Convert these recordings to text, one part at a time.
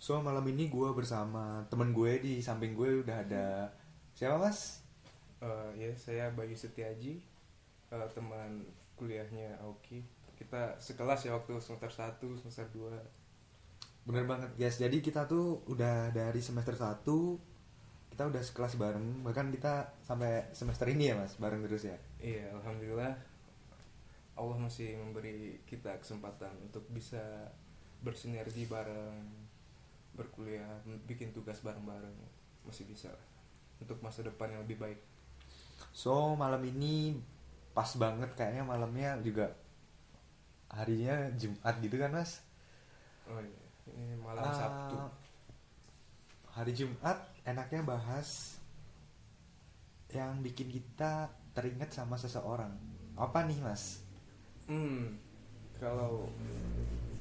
So malam ini gue bersama temen gue, di samping gue udah ada siapa mas? Ya saya Bayu Setiaji, teman kuliahnya Aoki. Kita sekelas ya waktu semester 1, semester 2. Bener banget guys, jadi kita tuh udah dari semester 1 kita udah sekelas bareng, bahkan kita sampai semester ini ya mas, bareng terus ya? Iya, alhamdulillah Allah masih memberi kita kesempatan untuk bisa bersinergi bareng, berkuliah, bikin tugas bareng-bareng. Masih bisa untuk masa depan yang lebih baik. So malam ini pas banget kayaknya, malamnya juga harinya Jumat gitu kan mas? Oh iya, ini malam Sabtu. Hari Jumat enaknya bahas yang bikin kita teringat sama seseorang. Apa nih mas? Kalau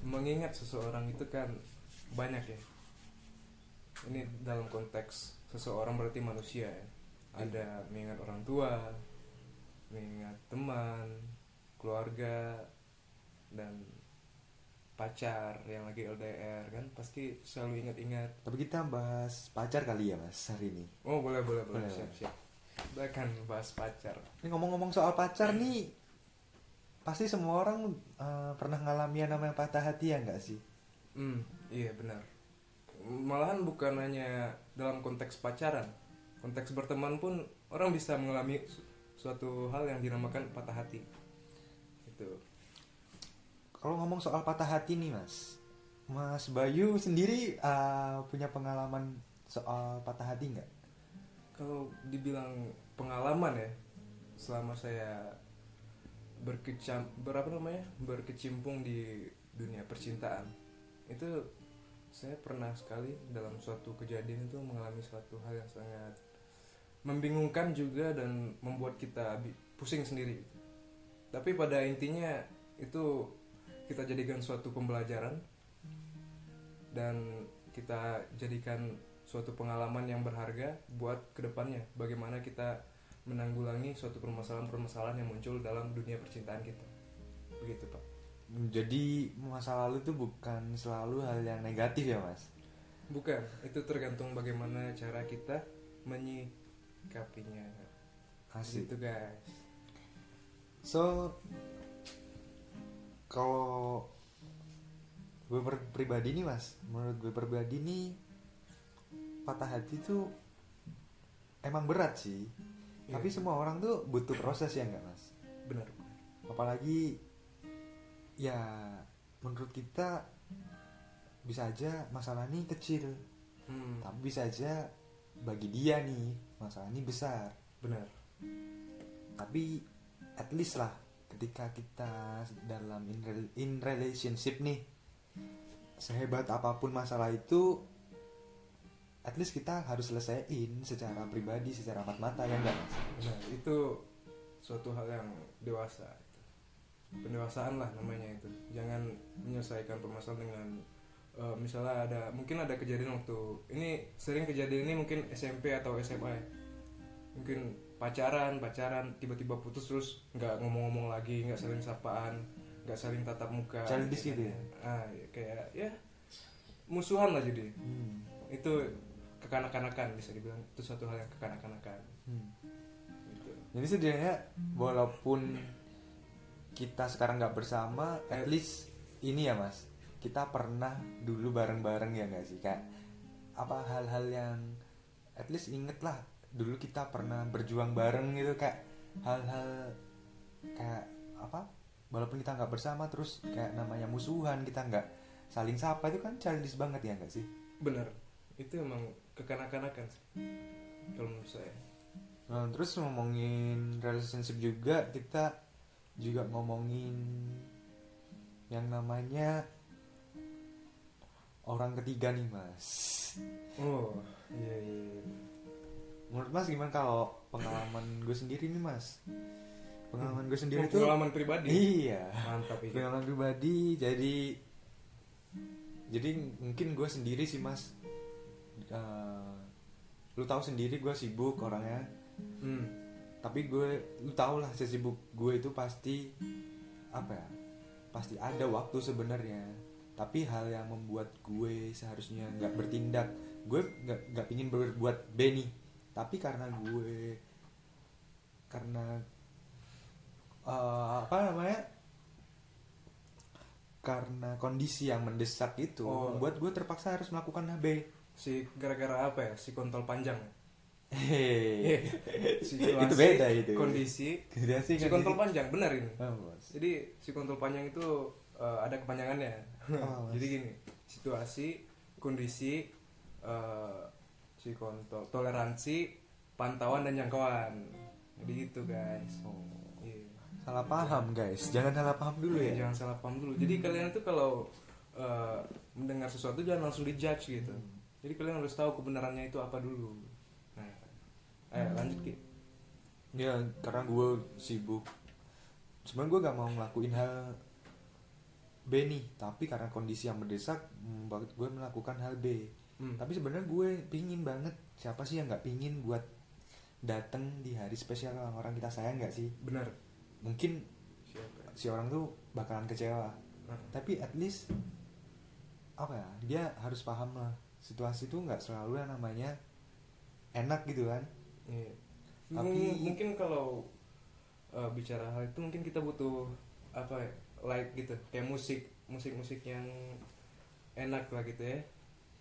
mengingat seseorang itu kan banyak ya. Ini dalam konteks seseorang berarti manusia ya. Ada mengingat orang tua, mengingat teman, keluarga, dan pacar yang lagi LDR kan pasti selalu ingat-ingat. Tapi kita bahas pacar kali ya mas hari ini. Oh boleh. Siap. Kita akan bahas pacar. Ini ngomong-ngomong soal pacar nih, pasti semua orang pernah ngalami yang namanya patah hati ya nggak sih? Iya benar. Malahan bukan hanya dalam konteks pacaran, konteks berteman pun orang bisa mengalami suatu hal yang dinamakan patah hati. Itu. Kalau ngomong soal patah hati nih mas, Mas Bayu sendiri punya pengalaman soal patah hati nggak? Kalau dibilang pengalaman ya, selama saya berkecimpung di dunia percintaan itu, saya pernah sekali dalam suatu kejadian itu mengalami suatu hal yang sangat membingungkan juga dan membuat kita pusing sendiri. Tapi pada intinya itu kita jadikan suatu pembelajaran dan kita jadikan suatu pengalaman yang berharga buat kedepannya, bagaimana kita menanggulangi suatu permasalahan-permasalahan yang muncul dalam dunia percintaan kita. Begitu Pak. Jadi masa lalu itu bukan selalu hal yang negatif ya mas? Bukan, itu tergantung bagaimana cara kita menyikapinya. Asik. Gitu guys. So kalau gue pribadi nih mas, menurut gue pribadi nih patah hati tuh emang berat sih. Tapi semua orang tuh butuh proses ya nggak mas? Benar. Apalagi ya menurut kita bisa aja masalah ini kecil, tapi bisa aja bagi dia nih masalah ini besar. Benar. Tapi at least lah ketika kita dalam in relationship nih, sehebat apapun masalah itu, at least kita harus selesaiin secara pribadi, secara mata-mata ya enggak mas? Benar, itu suatu hal yang dewasa, pendewasaan lah namanya itu. Jangan menyelesaikan permasalahan dengan misalnya mungkin ada kejadian waktu ini, sering kejadian ini mungkin SMP atau SMA ya. Mungkin pacaran tiba-tiba putus terus nggak ngomong-ngomong lagi, nggak saling sapaan, nggak saling tatap muka. Childish gitu ya? Kayak ya musuhan lah jadi. Itu kekanak-kanakan, bisa dibilang itu suatu hal yang kekanak-kanakan. Gitu. Jadi sebenarnya walaupun kita sekarang nggak bersama, at least ini ya mas, kita pernah dulu bareng-bareng ya nggak sih, kayak apa hal-hal yang at least inget lah dulu kita pernah berjuang bareng gitu, kayak hal-hal kayak apa, walaupun kita nggak bersama terus kayak namanya musuhan, kita nggak saling sapa, itu kan childish banget ya nggak sih? Bener. Itu emang kekanak-kanakan sih kalau menurut saya. Nah, terus ngomongin relationship juga, kita juga ngomongin yang namanya orang ketiga nih mas. Oh iya. Menurut mas gimana kalau pengalaman gue sendiri nih mas? Pengalaman gue sendiri itu pengalaman pribadi. Iya. Mantap itu. Pengalaman pribadi, jadi mungkin gue sendiri sih mas. Lu tahu sendiri gue sibuk orangnya, tapi lu tau lah sesibuk gue itu pasti ada waktu sebenarnya, Tapi hal yang membuat gue seharusnya nggak bertindak, gue nggak pingin berbuat B nih, tapi karena kondisi yang mendesak itu membuat gue terpaksa harus melakukan B. Si gara-gara apa ya, si kontol panjang. Situasi, itu beda itu. Kondisi si kontol panjang, benar ini. Jadi si kontol panjang itu ada kepanjangannya. Jadi gini, situasi, kondisi, si kontol, toleransi, pantauan dan jangkauan. Jadi gitu guys. Salah paham guys, jangan salah paham dulu ya. Jangan salah paham dulu. Jadi kalian tuh kalau mendengar sesuatu jangan langsung dijudge gitu. Jadi kalian harus tahu kebenarannya itu apa dulu. Nah, lanjut Ki. Ya karena gue sibuk. Sebenarnya gue gak mau ngelakuin hal B nih, tapi karena kondisi yang mendesak, gue melakukan hal B. Tapi sebenarnya gue pingin banget. Siapa sih yang gak pingin buat datang di hari spesial orang kita sayang gak sih? Benar. Mungkin si orang tuh bakalan kecewa, tapi at least apa ya, dia harus paham lah situasi tuh nggak selalu yang namanya enak gitu kan. Tapi mungkin kalau bicara hal itu mungkin kita butuh apa ya, like gitu kayak musik yang enak lah gitu ya.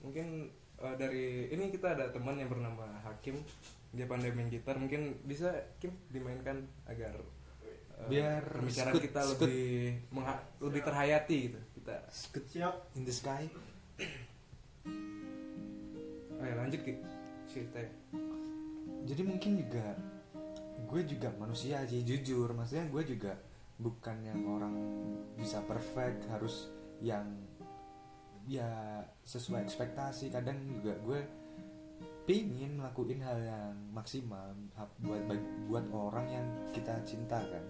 Mungkin dari ini kita ada teman yang bernama Hakim, dia pandai main gitar, mungkin bisa Kim dimainkan agar biar pembicaraan kita lebih terhayati gitu. Kita siap in the sky. Ayo lanjut Ki ceritanya. Jadi mungkin juga gue juga manusia sih, jujur. Maksudnya gue juga bukan yang orang bisa perfect, harus yang ya sesuai ekspektasi. Kadang juga gue pingin ngelakuin hal yang maksimal buat orang yang kita cinta kan.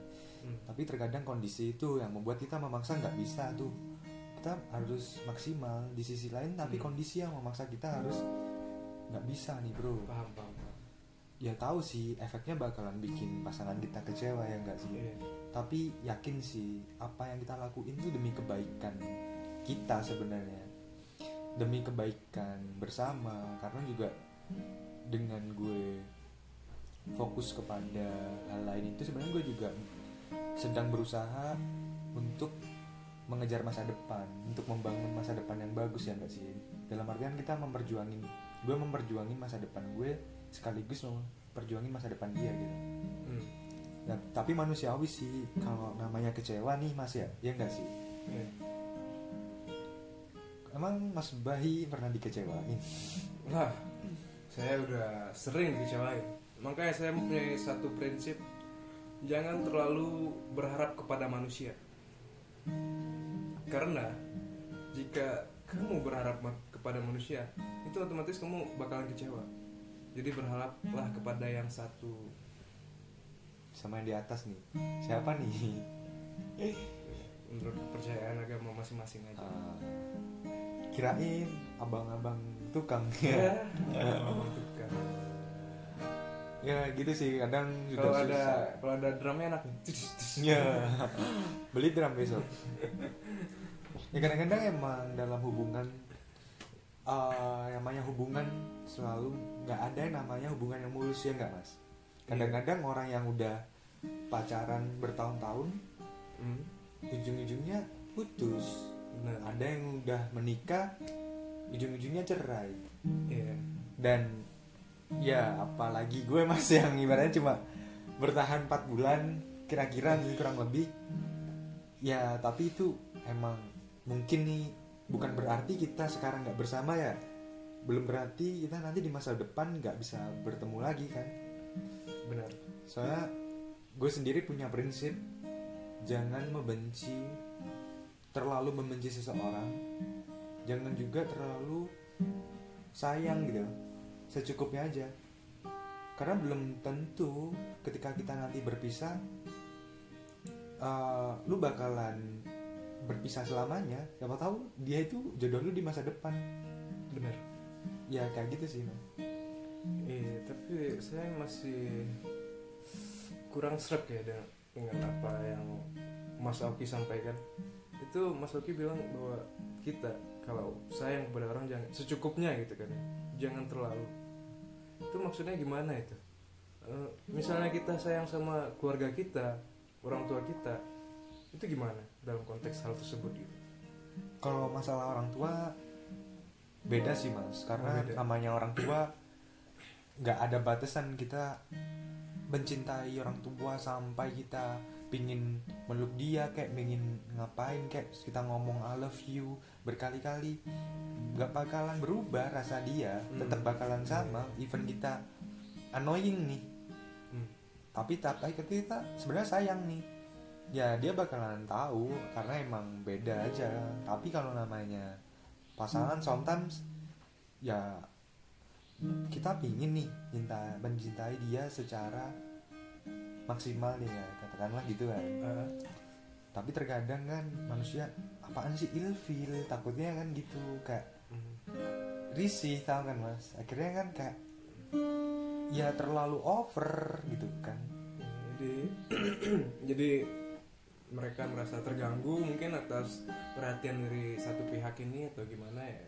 Tapi terkadang kondisi itu yang membuat kita memaksa nggak bisa tuh. Kita harus maksimal di sisi lain, tapi kondisi yang memaksa kita harus nggak bisa nih bro. Paham. Ya tahu sih efeknya bakalan bikin pasangan kita kecewa ya nggak sih. Tapi yakin sih apa yang kita lakuin itu demi kebaikan kita sebenarnya, demi kebaikan bersama. Karena juga dengan gue fokus kepada hal lain itu sebenarnya gue juga sedang berusaha untuk mengejar masa depan, untuk membangun masa depan yang bagus ya nggak sih. Dalam artian kita memperjuangin masa depan gue sekaligus memperjuangin masa depan dia gitu. Nah, tapi manusiawi sih kalau namanya kecewa nih mas ya, ya nggak sih. Emang Mas Bahi pernah dikecewain? Nah, saya udah sering dikecewain. Makanya saya mempunyai satu prinsip, jangan terlalu berharap kepada manusia. Karena jika kamu berharap kepada manusia, itu otomatis kamu bakalan kecewa. Jadi berharaplah kepada yang satu. Sama yang di atas nih. Siapa nih? Menurut kepercayaan agama masing-masing aja. Kirain abang-abang tukang ya. Abang tukang. Ya gitu sih kadang juga susah. Kalau ada drumnya enak. Ya. Beli drum besok. Ya kadang-kadang emang dalam hubungan yang namanya hubungan selalu enggak ada yang namanya hubungan yang mulus ya enggak Mas. Kadang-kadang orang yang udah pacaran bertahun-tahun ujung-ujungnya putus. Nah, ada yang udah menikah ujung-ujungnya cerai. Dan ya apalagi gue mas yang ibaratnya cuma bertahan 4 bulan kira-kira nih kurang lebih ya. Tapi itu emang mungkin nih, bukan berarti kita sekarang gak bersama ya, belum berarti kita nanti di masa depan gak bisa bertemu lagi kan. Benar. Soalnya gue sendiri punya prinsip, jangan terlalu membenci seseorang, jangan juga terlalu sayang gitu, secukupnya aja. Karena belum tentu ketika kita nanti berpisah, lu bakalan berpisah selamanya. Siapa tahu dia itu jodoh lu di masa depan. Bener. Ya kayak gitu sih. Tapi saya masih kurang sreg ya dengan apa yang Mas Aoki sampaikan. Itu Mas Oki bilang bahwa kita kalau sayang kepada orang jangan secukupnya gitu kan, jangan terlalu. Itu maksudnya gimana itu? Misalnya kita sayang sama keluarga kita, orang tua kita, itu gimana dalam konteks hal tersebut gitu? Kalau masalah orang tua beda sih Mas, karena namanya orang tua nggak ada batasan. Kita mencintai orang tua sampai kita pingin meluk dia kayak, pingin ngapain kayak, kita ngomong I love you berkali-kali, nggak bakalan berubah rasa dia, tetap bakalan sama. Even kita annoying nih, tapi kita sebenarnya sayang nih, ya dia bakalan tahu karena emang beda aja. Tapi kalau namanya pasangan sometimes ya kita pingin nih mencintai dia secara maksimal ya, katakanlah gitu kan. Tapi terkadang kan manusia apaan sih, ilfil, takutnya kan gitu kayak risih, tau kan Mas, akhirnya kan kayak ya terlalu over gitu kan. Jadi mereka merasa terganggu mungkin atas perhatian dari satu pihak ini atau gimana ya,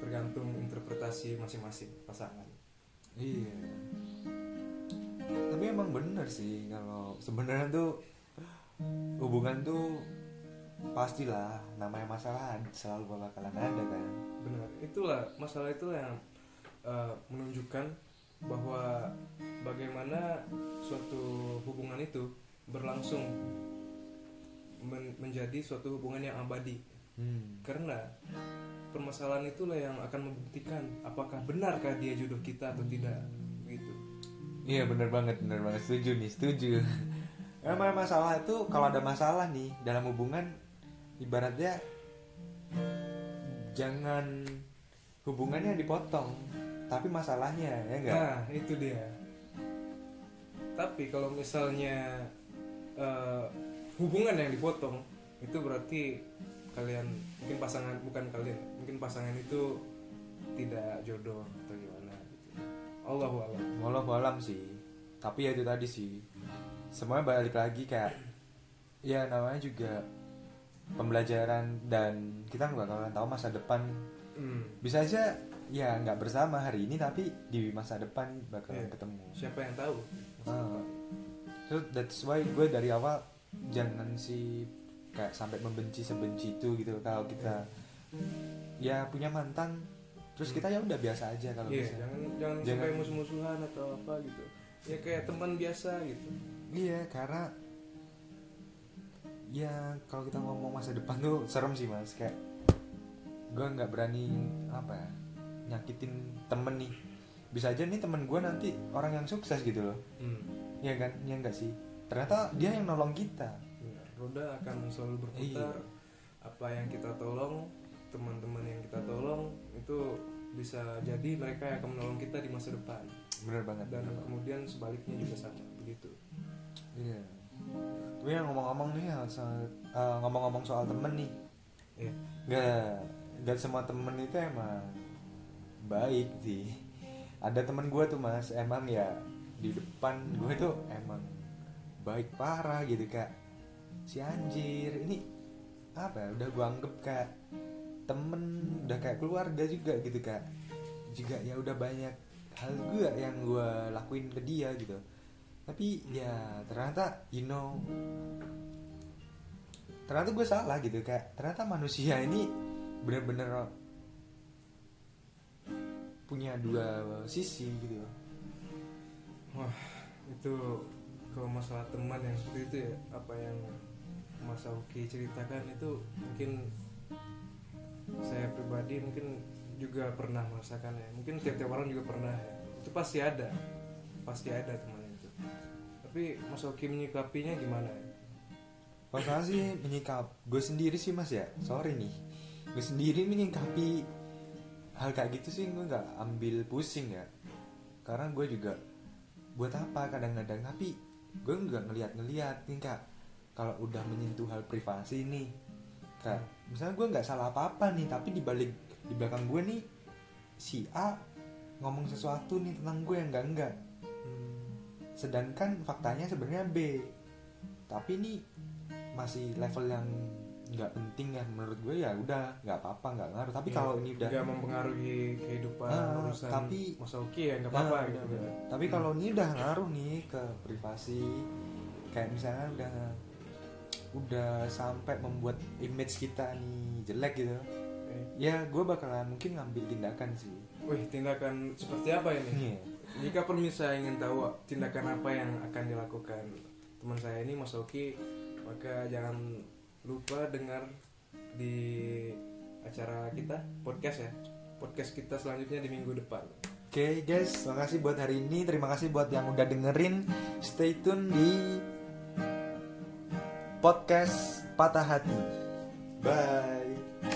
tergantung interpretasi masing-masing pasangan. Iya. Tapi emang bener sih kalau sebenarnya tuh hubungan tuh pastilah namanya masalah selalu bakalan ada kan. Benar. Itulah masalah itu yang menunjukkan bahwa bagaimana suatu hubungan itu berlangsung menjadi suatu hubungan yang abadi. Karena permasalahan itulah yang akan membuktikan apakah benarkah dia jodoh kita atau tidak gitu. Iya benar banget setuju. Karena masalah itu kalau ada masalah nih dalam hubungan, ibaratnya jangan hubungannya dipotong tapi masalahnya ya enggak. Nah itu dia. Tapi kalau misalnya hubungan yang dipotong itu berarti mungkin pasangan itu tidak jodoh atau gimana gitu. Allahu alam sih. Tapi ya itu tadi sih, semuanya balik lagi kayak ya namanya juga pembelajaran, dan kita nggak bakalan tahu masa depan. Bisa aja ya nggak bersama hari ini tapi di masa depan bakalan ketemu, siapa yang tahu. So that's why gue dari awal jangan sih kayak sampai membenci sebenci itu gitu. Kalau kita ya punya mantan terus kita ya udah biasa aja kalau bisa. Jangan sampai musuh-musuhan atau apa gitu. Ya kayak teman biasa gitu. Iya, karena ya kalau kita ngomong masa depan tuh serem sih Mas, kayak gue nggak berani nyakitin temen nih. Bisa aja nih temen gue nanti orang yang sukses gitu loh. Iya kan? Iya nggak sih? Ternyata dia yang nolong kita. Roda akan selalu berputar. Apa yang kita tolong, teman-teman yang kita tolong, itu bisa jadi mereka yang akan menolong kita di masa depan. Benar banget. Dan kemudian sebaliknya juga sama begitu. Iya. Tapi yang ngomong-ngomong soal temen nih, nggak semua temen itu emang baik sih. Ada temen gue tuh Mas, emang ya di depan gue tuh emang baik parah gitu Kak. Si anjir ini udah gue anggap kayak temen, udah kayak keluarga juga gitu Kak. Juga ya udah banyak hal gue yang gue lakuin ke dia gitu. Tapi ya ternyata ternyata gue salah gitu Kak. Ternyata manusia ini bener-bener punya dua sisi gitu. Wah itu kalau masalah teman yang seperti itu ya, apa yang Mas Aoki ceritakan itu mungkin saya pribadi mungkin juga pernah merasakan ya. Mungkin tiap-tiap orang juga pernah ya. Itu pasti ada teman itu. Tapi Mas Aoki menyikapinya gimana ya? Kalau saya sih gue sendiri sih Mas ya, sorry nih, gue sendiri menyikapi hal kayak gitu sih gue gak ambil pusing ya. Karena gue juga buat apa kadang-kadang, tapi gue nggak ngeliat nih Kak. Kalau udah menyentuh hal privasi nih Kak, misalnya gue nggak salah apa-apa nih, tapi di belakang gue nih si A ngomong sesuatu nih tentang gue yang enggak, sedangkan faktanya sebenarnya B, tapi ini masih level yang nggak penting kan menurut gue, ya udah nggak apa-apa, nggak ngaruh. Tapi ya, kalau ini udah nggak mempengaruhi kehidupan urusan Mas Aoki ya nggak apa-apa gitu. Tapi kalau ini udah ngaruh nih ke privasi, kayak misalnya udah sampai membuat image kita nih jelek gitu, ya gue bakalan mungkin ngambil tindakan sih. Wih, tindakan seperti apa ini? Jika pemirsa ingin tahu tindakan apa yang akan dilakukan teman saya ini Mas Aoki, maka jangan lupa dengar di acara kita podcast kita selanjutnya di minggu depan. Oke, guys, makasih buat hari ini, terima kasih buat yang udah dengerin, stay tune di podcast Patah Hati. Bye.